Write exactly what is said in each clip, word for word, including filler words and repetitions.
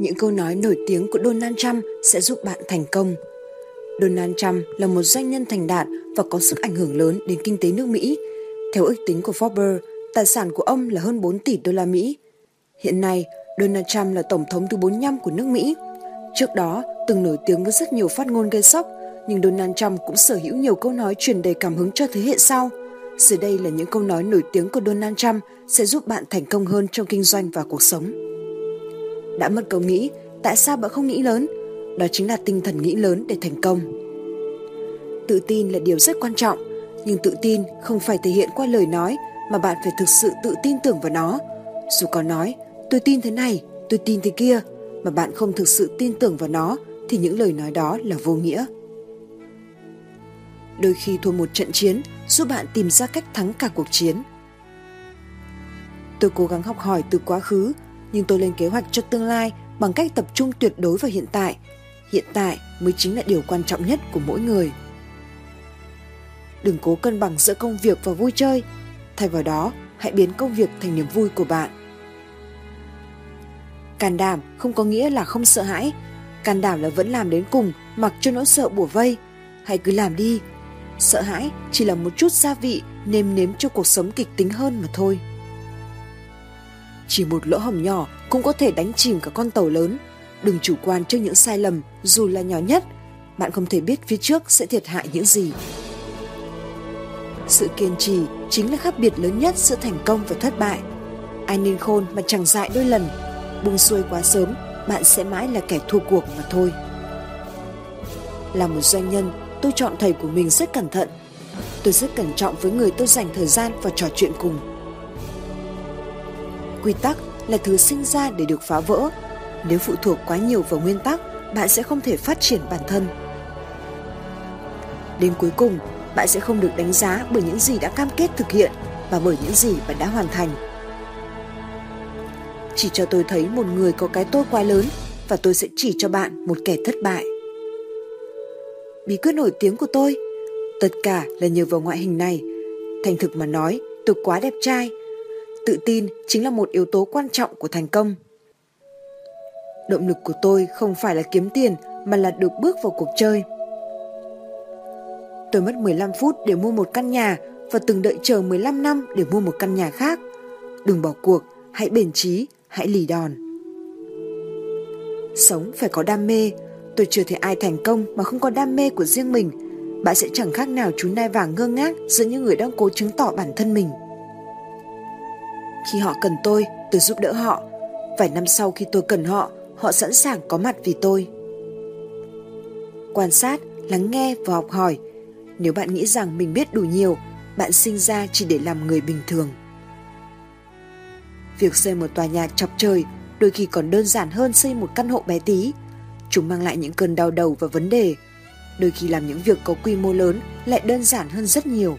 những câu nói nổi tiếng của Donald Trump sẽ giúp bạn thành công. Donald Trump là một doanh nhân thành đạt và có sức ảnh hưởng lớn đến kinh tế nước Mỹ. Theo ước tính của Forbes, tài sản của ông là hơn bốn tỷ đô la Mỹ. Hiện nay, Donald Trump là tổng thống thứ bốn mươi lăm của nước Mỹ. Trước đó, từng nổi tiếng với rất nhiều phát ngôn gây sốc, nhưng Donald Trump cũng sở hữu nhiều câu nói truyền đầy cảm hứng cho thế hệ sau. Dưới đây là những câu nói nổi tiếng của Donald Trump sẽ giúp bạn thành công hơn trong kinh doanh và cuộc sống. Đã mất cầu nghĩ, tại sao bạn không nghĩ lớn? Đó chính là tinh thần nghĩ lớn để thành công. Tự tin là điều rất quan trọng, nhưng tự tin không phải thể hiện qua lời nói mà bạn phải thực sự tự tin tưởng vào nó. Dù có nói, tôi tin thế này, tôi tin thế kia, mà bạn không thực sự tin tưởng vào nó thì những lời nói đó là vô nghĩa. Đôi khi thua một trận chiến giúp bạn tìm ra cách thắng cả cuộc chiến. Tôi cố gắng học hỏi từ quá khứ, nhưng tôi lên kế hoạch cho tương lai bằng cách tập trung tuyệt đối vào hiện tại. Hiện tại mới chính là điều quan trọng nhất của mỗi người. Đừng cố cân bằng giữa công việc và vui chơi. Thay vào đó, hãy biến công việc thành niềm vui của bạn. Can đảm không có nghĩa là không sợ hãi. Can đảm là vẫn làm đến cùng mặc cho nỗi sợ bủa vây. Hãy cứ làm đi. Sợ hãi chỉ là một chút gia vị nêm nếm cho cuộc sống kịch tính hơn mà thôi. Chỉ một lỗ hổng nhỏ cũng có thể đánh chìm cả con tàu lớn. Đừng chủ quan trước những sai lầm dù là nhỏ nhất. Bạn không thể biết phía trước sẽ thiệt hại những gì. Sự kiên trì chính là khác biệt lớn nhất giữa thành công và thất bại. Ai nên khôn mà chẳng dại đôi lần. Buông xuôi quá sớm, bạn sẽ mãi là kẻ thua cuộc mà thôi. Là một doanh nhân, tôi chọn thầy của mình rất cẩn thận. Tôi rất cẩn trọng với người tôi dành thời gian và trò chuyện cùng. Quy tắc là thứ sinh ra để được phá vỡ. Nếu phụ thuộc quá nhiều vào nguyên tắc, bạn sẽ không thể phát triển bản thân. Đến cuối cùng, bạn sẽ không được đánh giá bởi những gì đã cam kết thực hiện và bởi những gì bạn đã hoàn thành. Chỉ cho tôi thấy một người có cái tôi quá lớn và tôi sẽ chỉ cho bạn một kẻ thất bại. Bí quyết nổi tiếng của tôi, tất cả là nhờ vào ngoại hình này. Thành thực mà nói, tôi quá đẹp trai. Tự tin chính là một yếu tố quan trọng của thành công. Động lực của tôi không phải là kiếm tiền mà là được bước vào cuộc chơi. Tôi mất mười lăm phút để mua một căn nhà và từng đợi chờ mười lăm năm để mua một căn nhà khác. Đừng bỏ cuộc, hãy bền chí, hãy lì đòn. Sống phải có đam mê. Tôi chưa thấy ai thành công mà không có đam mê của riêng mình. Bạn sẽ chẳng khác nào chú nai vàng ngơ ngác giữa những người đang cố chứng tỏ bản thân mình. Khi họ cần tôi, tôi giúp đỡ họ. Vài năm sau khi tôi cần họ, họ sẵn sàng có mặt vì tôi. Quan sát, lắng nghe và học hỏi. Nếu bạn nghĩ rằng mình biết đủ nhiều, bạn sinh ra chỉ để làm người bình thường. Việc xây một tòa nhà chọc trời đôi khi còn đơn giản hơn xây một căn hộ bé tí. Chúng mang lại những cơn đau đầu và vấn đề. Đôi khi làm những việc có quy mô lớn lại đơn giản hơn rất nhiều.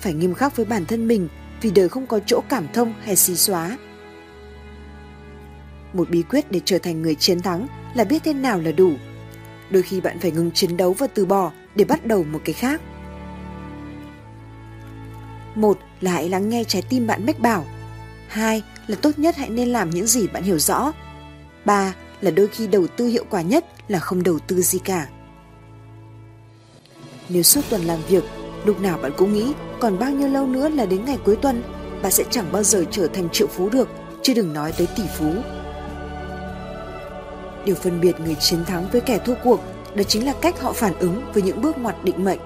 Phải nghiêm khắc với bản thân mình vì đời không có chỗ cảm thông hay xí xóa. Một bí quyết để trở thành người chiến thắng là biết thế nào là đủ. Đôi khi bạn phải ngừng chiến đấu và từ bỏ để bắt đầu một cái khác. Một là hãy lắng nghe trái tim bạn mách bảo. Hai là tốt nhất hãy nên làm những gì bạn hiểu rõ. Ba là đôi khi đầu tư hiệu quả nhất là không đầu tư gì cả. Nếu suốt tuần làm việc, lúc nào bạn cũng nghĩ còn bao nhiêu lâu nữa là đến ngày cuối tuần, bạn sẽ chẳng bao giờ trở thành triệu phú được, chứ đừng nói tới tỷ phú. Điều phân biệt người chiến thắng với kẻ thua cuộc đó chính là cách họ phản ứng với những bước ngoặt định mệnh.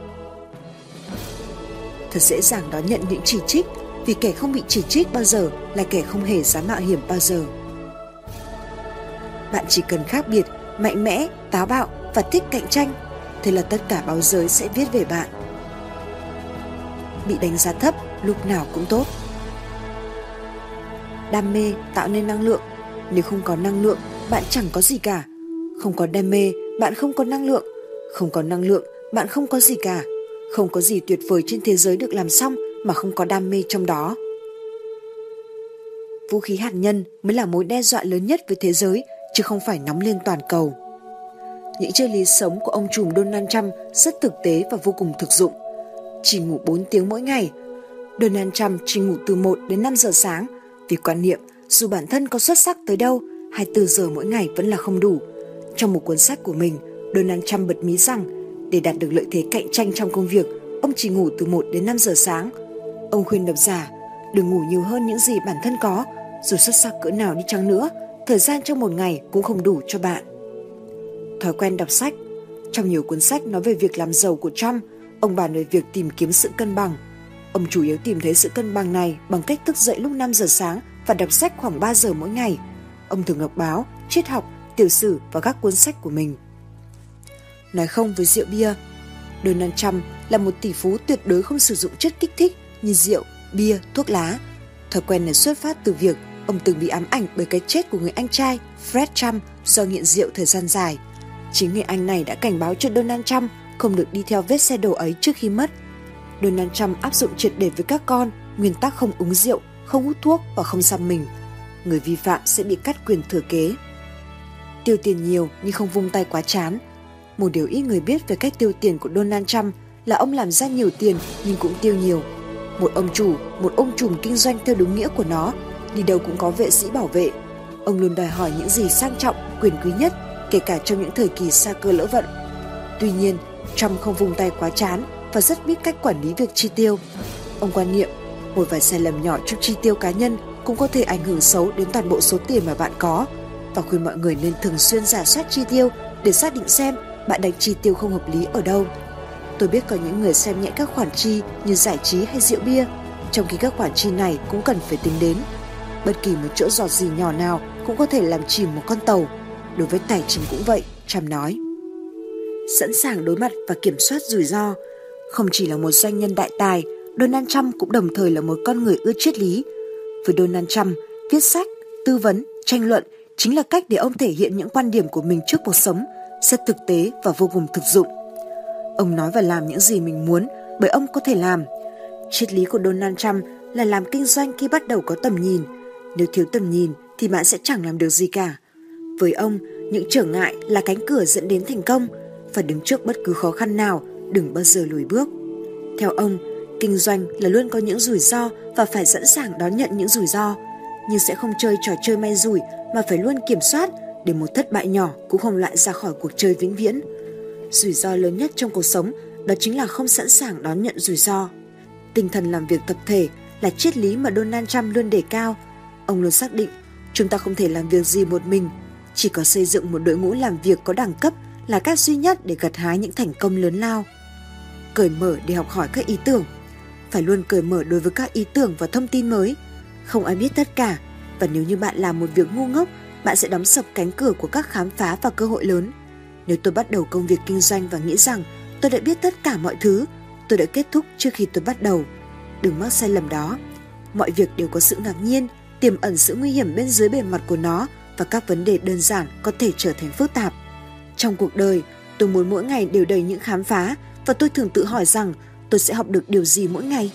Thật dễ dàng đón nhận những chỉ trích, vì kẻ không bị chỉ trích bao giờ là kẻ không hề dám mạo hiểm bao giờ. Bạn chỉ cần khác biệt, mạnh mẽ, táo bạo và thích cạnh tranh, thế là tất cả báo giới sẽ viết về bạn. Bị đánh giá thấp lúc nào cũng tốt. Đam mê tạo nên năng lượng. Nếu không có năng lượng, bạn chẳng có gì cả. Không có đam mê, bạn không có năng lượng. Không có năng lượng, bạn không có gì cả. Không có gì tuyệt vời trên thế giới được làm xong mà không có đam mê trong đó. Vũ khí hạt nhân mới là mối đe dọa lớn nhất với thế giới, chứ không phải nóng lên toàn cầu. Những triết lý sống của ông trùm Donald Trump rất thực tế và vô cùng thực dụng. Chỉ ngủ bốn tiếng mỗi ngày. Donald Trump chỉ ngủ từ một đến năm giờ sáng vì quan niệm dù bản thân có xuất sắc tới đâu, hai mươi tư giờ mỗi ngày vẫn là không đủ. Trong một cuốn sách của mình, Donald Trump bật mí rằng để đạt được lợi thế cạnh tranh trong công việc, ông chỉ ngủ từ một đến năm giờ sáng. Ông khuyên độc giả đừng ngủ nhiều hơn những gì bản thân có, dù xuất sắc cỡ nào đi chăng nữa, thời gian trong một ngày cũng không đủ cho bạn. Thói quen đọc sách. Trong nhiều cuốn sách nói về việc làm giàu của Trump, ông bàn về việc tìm kiếm sự cân bằng. Ông chủ yếu tìm thấy sự cân bằng này bằng cách thức dậy lúc năm giờ sáng và đọc sách khoảng ba giờ mỗi ngày. Ông thường đọc báo, triết học, tiểu sử và các cuốn sách của mình. Nói không với rượu bia. Donald Trump là một tỷ phú tuyệt đối không sử dụng chất kích thích như rượu, bia, thuốc lá. Thói quen này xuất phát từ việc ông từng bị ám ảnh bởi cái chết của người anh trai Fred Trump do nghiện rượu thời gian dài. Chính người anh này đã cảnh báo cho Donald Trump không được đi theo vết xe đổ ấy trước khi mất. Donald Trump áp dụng triệt để với các con nguyên tắc không uống rượu, không hút thuốc và không xăm mình. Người vi phạm sẽ bị cắt quyền thừa kế. Tiêu tiền nhiều nhưng không vung tay quá chán. Một điều ít người biết về cách tiêu tiền của Donald Trump là ông làm ra nhiều tiền nhưng cũng tiêu nhiều. Một ông chủ, một ông trùm kinh doanh theo đúng nghĩa của nó, đi đâu cũng có vệ sĩ bảo vệ. Ông luôn đòi hỏi những gì sang trọng, quyền quý nhất, kể cả trong những thời kỳ sa cơ lỡ vận. Tuy nhiên, Trump không vung tay quá chán và rất biết cách quản lý việc chi tiêu. Ông quan niệm, một vài sai lầm nhỏ trong chi tiêu cá nhân cũng có thể ảnh hưởng xấu đến toàn bộ số tiền mà bạn có, và khuyên mọi người nên thường xuyên rà soát chi tiêu để xác định xem bạn đang chi tiêu không hợp lý ở đâu. Tôi biết có những người xem nhẹ các khoản chi như giải trí hay rượu bia, trong khi các khoản chi này cũng cần phải tính đến. Bất kỳ một chỗ giọt gì nhỏ nào cũng có thể làm chìm một con tàu. Đối với tài chính cũng vậy, Trump nói. Sẵn sàng đối mặt và kiểm soát rủi ro. Không chỉ là một doanh nhân đại tài, Donald Trump cũng đồng thời là một con người ưa triết lý. Với Donald Trump, viết sách, tư vấn, tranh luận chính là cách để ông thể hiện những quan điểm của mình trước cuộc sống, rất thực tế và vô cùng thực dụng. Ông nói và làm những gì mình muốn bởi ông có thể làm. Triết lý của Donald Trump là làm kinh doanh khi bắt đầu có tầm nhìn. Nếu thiếu tầm nhìn thì bạn sẽ chẳng làm được gì cả. Với ông, những trở ngại là cánh cửa dẫn đến thành công, và đứng trước bất cứ khó khăn nào, đừng bao giờ lùi bước. Theo ông, kinh doanh là luôn có những rủi ro và phải sẵn sàng đón nhận những rủi ro, nhưng sẽ không chơi trò chơi may rủi mà phải luôn kiểm soát để một thất bại nhỏ cũng không loại ra khỏi cuộc chơi vĩnh viễn. Rủi ro lớn nhất trong cuộc sống đó chính là không sẵn sàng đón nhận rủi ro. Tinh thần làm việc tập thể là triết lý mà Donald Trump luôn đề cao. Ông luôn xác định chúng ta không thể làm việc gì một mình, chỉ có xây dựng một đội ngũ làm việc có đẳng cấp là cách duy nhất để gặt hái những thành công lớn lao. Cởi mở để học hỏi các ý tưởng. Phải luôn cởi mở đối với các ý tưởng và thông tin mới. Không ai biết tất cả, và nếu như bạn làm một việc ngu ngốc, bạn sẽ đóng sập cánh cửa của các khám phá và cơ hội lớn. Nếu tôi bắt đầu công việc kinh doanh và nghĩ rằng tôi đã biết tất cả mọi thứ, tôi đã kết thúc trước khi tôi bắt đầu. Đừng mắc sai lầm đó. Mọi việc đều có sự ngạc nhiên, tiềm ẩn sự nguy hiểm bên dưới bề mặt của nó, và các vấn đề đơn giản có thể trở thành phức tạp. Trong cuộc đời, tôi muốn mỗi ngày đều đầy những khám phá, và tôi thường tự hỏi rằng tôi sẽ học được điều gì mỗi ngày.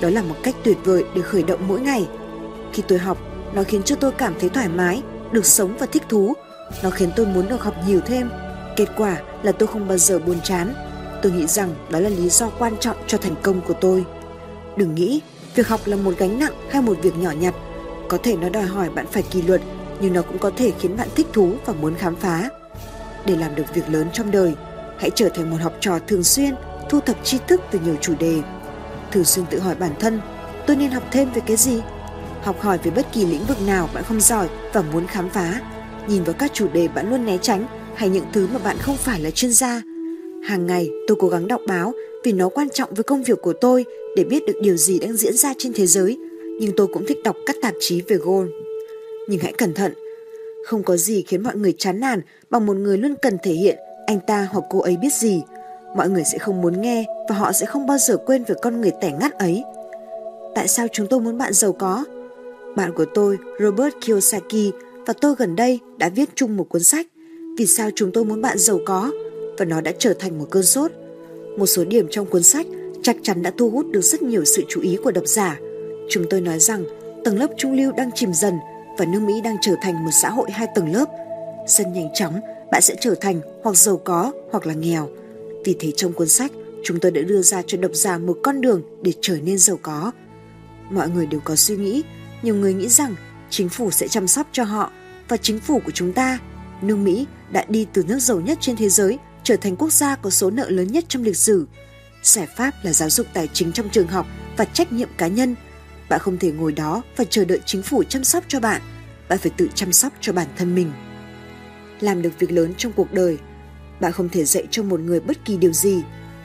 Đó là một cách tuyệt vời để khởi động mỗi ngày. Khi tôi học, nó khiến cho tôi cảm thấy thoải mái, được sống và thích thú. Nó khiến tôi muốn được học nhiều thêm. Kết quả là tôi không bao giờ buồn chán. Tôi nghĩ rằng đó là lý do quan trọng cho thành công của tôi. Đừng nghĩ việc học là một gánh nặng hay một việc nhỏ nhặt. Có thể nó đòi hỏi bạn phải kỷ luật, nhưng nó cũng có thể khiến bạn thích thú và muốn khám phá. Để làm được việc lớn trong đời, hãy trở thành một học trò thường xuyên, thu thập tri thức về nhiều chủ đề. Thường xuyên tự hỏi bản thân, tôi nên học thêm về cái gì? Học hỏi về bất kỳ lĩnh vực nào bạn không giỏi và muốn khám phá. Nhìn vào các chủ đề bạn luôn né tránh hay những thứ mà bạn không phải là chuyên gia. Hàng ngày tôi cố gắng đọc báo vì nó quan trọng với công việc của tôi để biết được điều gì đang diễn ra trên thế giới. Nhưng tôi cũng thích đọc các tạp chí về golf. Nhưng hãy cẩn thận, không có gì khiến mọi người chán nản bằng một người luôn cần thể hiện anh ta hoặc cô ấy biết gì. Mọi người sẽ không muốn nghe và họ sẽ không bao giờ quên về con người tẻ ngắt ấy. Tại sao chúng tôi muốn bạn giàu có? Bạn của tôi, Robert Kiyosaki, và tôi gần đây đã viết chung một cuốn sách Vì sao chúng tôi muốn bạn giàu có, và nó đã trở thành một cơn sốt. Một số điểm trong cuốn sách chắc chắn đã thu hút được rất nhiều sự chú ý của độc giả. Chúng tôi nói rằng tầng lớp trung lưu đang chìm dần và nước Mỹ đang trở thành một xã hội hai tầng lớp. Rất nhanh chóng, bạn sẽ trở thành hoặc giàu có hoặc là nghèo. Vì thế trong cuốn sách, chúng tôi đã đưa ra cho độc giả một con đường để trở nên giàu có. Mọi người đều có suy nghĩ, nhiều người nghĩ rằng chính phủ sẽ chăm sóc cho họ, và chính phủ của chúng ta, nước Mỹ đã đi từ nước giàu nhất trên thế giới trở thành quốc gia có số nợ lớn nhất trong lịch sử. Giải pháp là giáo dục tài chính trong trường học và trách nhiệm cá nhân. Bạn không thể ngồi đó và chờ đợi chính phủ chăm sóc cho bạn. Bạn phải tự chăm sóc cho bản thân mình. Làm được việc lớn trong cuộc đời. Bạn không thể dạy cho một người bất kỳ điều gì.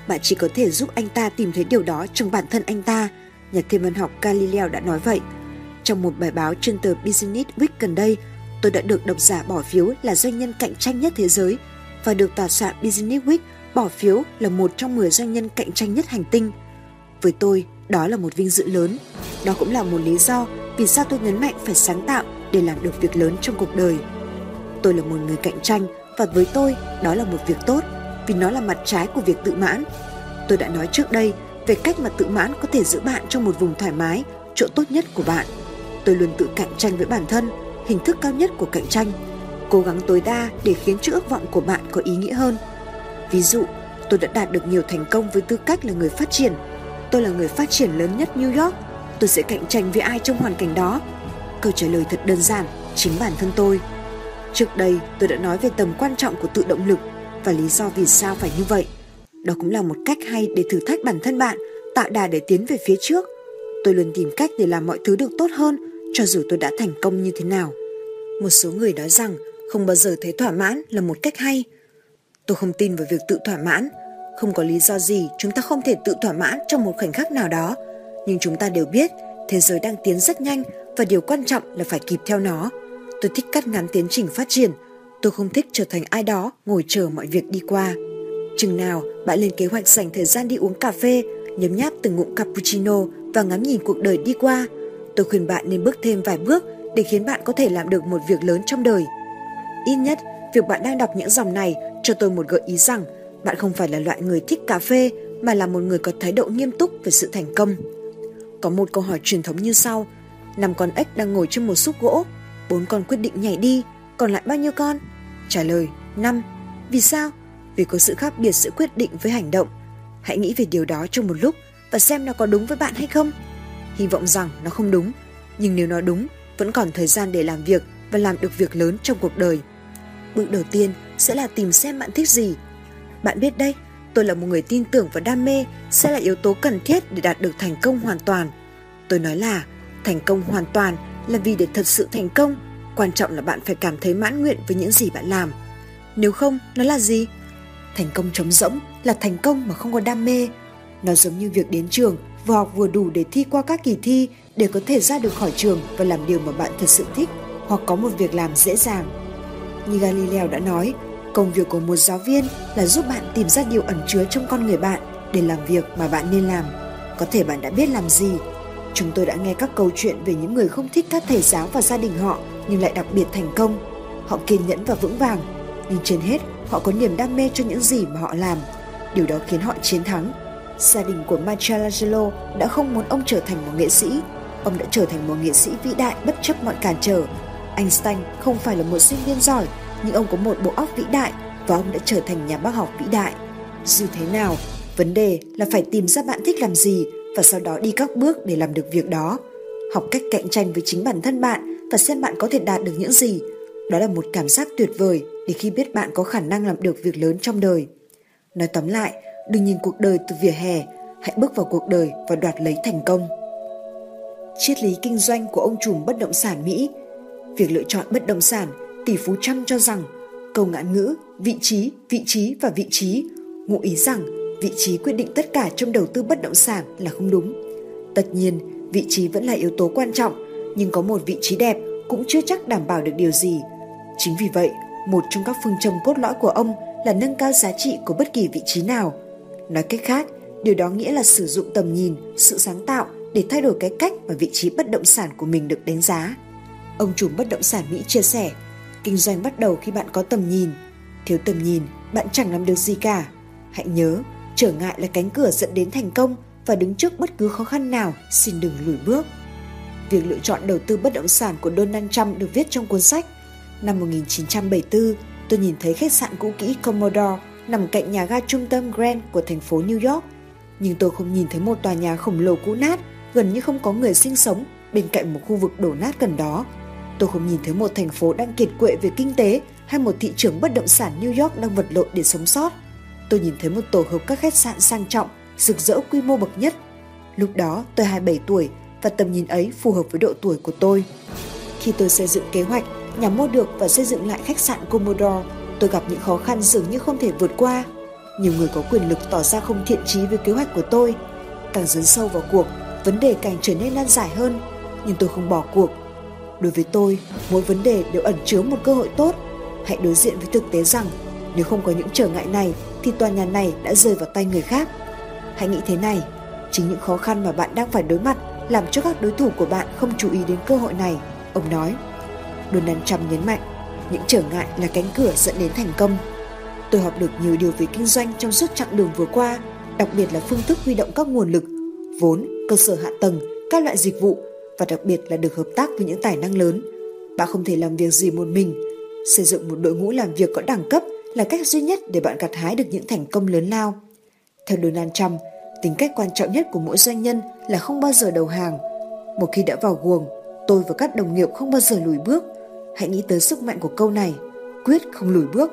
Bạn chỉ có thể giúp anh ta tìm thấy điều đó trong bản thân anh ta. Nhà thiên văn học Galileo đã nói vậy. Trong một bài báo trên tờ Business Week gần đây, tôi đã được độc giả bỏ phiếu là doanh nhân cạnh tranh nhất thế giới và được tòa soạn Business Week bỏ phiếu là một trong mười doanh nhân cạnh tranh nhất hành tinh. Với tôi, đó là một vinh dự lớn. Đó cũng là một lý do vì sao tôi nhấn mạnh phải sáng tạo để làm được việc lớn trong cuộc đời. Tôi là một người cạnh tranh và với tôi, đó là một việc tốt vì nó là mặt trái của việc tự mãn. Tôi đã nói trước đây về cách mà tự mãn có thể giữ bạn trong một vùng thoải mái, chỗ tốt nhất của bạn. Tôi luôn tự cạnh tranh với bản thân, hình thức cao nhất của cạnh tranh. Cố gắng tối đa để khiến cho ước vọng của bạn có ý nghĩa hơn. Ví dụ, tôi đã đạt được nhiều thành công với tư cách là người phát triển. Tôi là người phát triển lớn nhất New York. Tôi sẽ cạnh tranh với ai trong hoàn cảnh đó? Câu trả lời thật đơn giản, chính bản thân tôi. Trước đây, tôi đã nói về tầm quan trọng của tự động lực và lý do vì sao phải như vậy. Đó cũng là một cách hay để thử thách bản thân bạn, tạo đà để tiến về phía trước. Tôi luôn tìm cách để làm mọi thứ được tốt hơn, cho dù tôi đã thành công như thế nào. Một số người nói rằng không bao giờ thấy thỏa mãn là một cách hay. Tôi không tin vào việc tự thỏa mãn. Không có lý do gì chúng ta không thể tự thỏa mãn trong một khoảnh khắc nào đó. Nhưng chúng ta đều biết thế giới đang tiến rất nhanh và điều quan trọng là phải kịp theo nó. Tôi thích cắt ngắn tiến trình phát triển. Tôi không thích trở thành ai đó ngồi chờ mọi việc đi qua. Chừng nào bạn lên kế hoạch dành thời gian đi uống cà phê, nhấm nháp từng ngụm cappuccino và ngắm nhìn cuộc đời đi qua, tôi khuyên bạn nên bước thêm vài bước để khiến bạn có thể làm được một việc lớn trong đời. Ít nhất, việc bạn đang đọc những dòng này cho tôi một gợi ý rằng bạn không phải là loại người thích cà phê mà là một người có thái độ nghiêm túc về sự thành công. Có một câu hỏi truyền thống như sau: năm con ếch đang ngồi trên một xúc gỗ, bốn con quyết định nhảy đi, còn lại bao nhiêu con? Trả lời: năm. Vì sao? Vì có sự khác biệt giữa quyết định với hành động. Hãy nghĩ về điều đó trong một lúc và xem nó có đúng với bạn hay không. Hy vọng rằng nó không đúng, nhưng nếu nó đúng, vẫn còn thời gian để làm việc và làm được việc lớn trong cuộc đời. Bước đầu tiên sẽ là tìm xem bạn thích gì. Bạn biết đấy, tôi là một người tin tưởng và đam mê sẽ là yếu tố cần thiết để đạt được thành công hoàn toàn. Tôi nói là thành công hoàn toàn là vì để thật sự thành công, quan trọng là bạn phải cảm thấy mãn nguyện với những gì bạn làm. Nếu không, nó là gì? Thành công trống rỗng là thành công mà không có đam mê. Nó giống như việc đến trường, vừa học vừa đủ để thi qua các kỳ thi, để có thể ra được khỏi trường và làm điều mà bạn thật sự thích, hoặc có một việc làm dễ dàng. Như Galileo đã nói, công việc của một giáo viên là giúp bạn tìm ra điều ẩn chứa trong con người bạn để làm việc mà bạn nên làm. Có thể bạn đã biết làm gì. Chúng tôi đã nghe các câu chuyện về những người không thích các thầy giáo và gia đình họ nhưng lại đặc biệt thành công. Họ kiên nhẫn và vững vàng, nhưng trên hết họ có niềm đam mê cho những gì mà họ làm. Điều đó khiến họ chiến thắng. Gia đình của Michelangelo đã không muốn ông trở thành một nghệ sĩ. Ông đã trở thành một nghệ sĩ vĩ đại bất chấp mọi cản trở. Einstein không phải là một sinh viên giỏi, nhưng ông có một bộ óc vĩ đại và ông đã trở thành nhà bác học vĩ đại. Dù thế nào, vấn đề là phải tìm ra bạn thích làm gì và sau đó đi các bước để làm được việc đó. Học cách cạnh tranh với chính bản thân bạn và xem bạn có thể đạt được những gì. Đó là một cảm giác tuyệt vời để khi biết bạn có khả năng làm được việc lớn trong đời. Nói tóm lại, đừng nhìn cuộc đời từ vỉa hè, hãy bước vào cuộc đời và đoạt lấy thành công. Triết lý kinh doanh của ông trùm bất động sản Mỹ. Việc lựa chọn bất động sản, tỷ phú Trump cho rằng câu ngạn ngữ vị trí, vị trí và vị trí ngụ ý rằng vị trí quyết định tất cả trong đầu tư bất động sản là không đúng. Tất nhiên, vị trí vẫn là yếu tố quan trọng, nhưng có một vị trí đẹp cũng chưa chắc đảm bảo được điều gì. Chính vì vậy, một trong các phương châm cốt lõi của ông là nâng cao giá trị của bất kỳ vị trí nào. Nói cách khác, điều đó nghĩa là sử dụng tầm nhìn, sự sáng tạo để thay đổi cái cách mà vị trí bất động sản của mình được đánh giá. Ông chủ bất động sản Mỹ chia sẻ, kinh doanh bắt đầu khi bạn có tầm nhìn. Thiếu tầm nhìn, bạn chẳng làm được gì cả. Hãy nhớ, trở ngại là cánh cửa dẫn đến thành công và đứng trước bất cứ khó khăn nào, xin đừng lùi bước. Việc lựa chọn đầu tư bất động sản của Donald Trump được viết trong cuốn sách. Năm một nghìn chín trăm bảy mươi tư, tôi nhìn thấy khách sạn cũ kỹ Commodore nằm cạnh nhà ga trung tâm Grand của thành phố New York. Nhưng tôi không nhìn thấy một tòa nhà khổng lồ cũ nát, gần như không có người sinh sống bên cạnh một khu vực đổ nát gần đó. Tôi không nhìn thấy một thành phố đang kiệt quệ về kinh tế hay một thị trường bất động sản New York đang vật lộn để sống sót. Tôi nhìn thấy một tổ hợp các khách sạn sang trọng, rực rỡ quy mô bậc nhất. Lúc đó tôi hai mươi bảy tuổi và tầm nhìn ấy phù hợp với độ tuổi của tôi. Khi tôi xây dựng kế hoạch nhằm mua được và xây dựng lại khách sạn Commodore, tôi gặp những khó khăn dường như không thể vượt qua. Nhiều người có quyền lực tỏ ra không thiện chí với kế hoạch của tôi. Càng dấn sâu vào cuộc, vấn đề càng trở nên nan giải hơn, nhưng tôi không bỏ cuộc. Đối với tôi, mỗi vấn đề đều ẩn chứa một cơ hội tốt. Hãy đối diện với thực tế rằng nếu không có những trở ngại này thì tòa nhà này đã rơi vào tay người khác. Hãy nghĩ thế này, chính những khó khăn mà bạn đang phải đối mặt làm cho các đối thủ của bạn không chú ý đến cơ hội này, ông nói. Donald Trump nhấn mạnh, những trở ngại là cánh cửa dẫn đến thành công. Tôi học được nhiều điều về kinh doanh trong suốt chặng đường vừa qua, đặc biệt là phương thức huy động các nguồn lực, vốn, cơ sở hạ tầng, các loại dịch vụ và đặc biệt là được hợp tác với những tài năng lớn. Bạn không thể làm việc gì một mình. Xây dựng một đội ngũ làm việc có đẳng cấp là cách duy nhất để bạn gặt hái được những thành công lớn lao. Theo Donald Trump, tính cách quan trọng nhất của mỗi doanh nhân là không bao giờ đầu hàng. Một khi đã vào guồng, tôi và các đồng nghiệp không bao giờ lùi bước. Hãy nghĩ tới sức mạnh của câu này, quyết không lùi bước.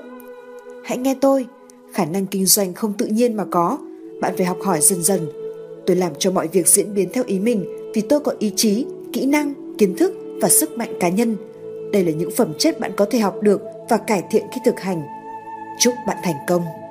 Hãy nghe tôi, khả năng kinh doanh không tự nhiên mà có, bạn phải học hỏi dần dần. Tôi làm cho mọi việc diễn biến theo ý mình vì tôi có ý chí, kỹ năng, kiến thức và sức mạnh cá nhân. Đây là những phẩm chất bạn có thể học được và cải thiện khi thực hành. Chúc bạn thành công!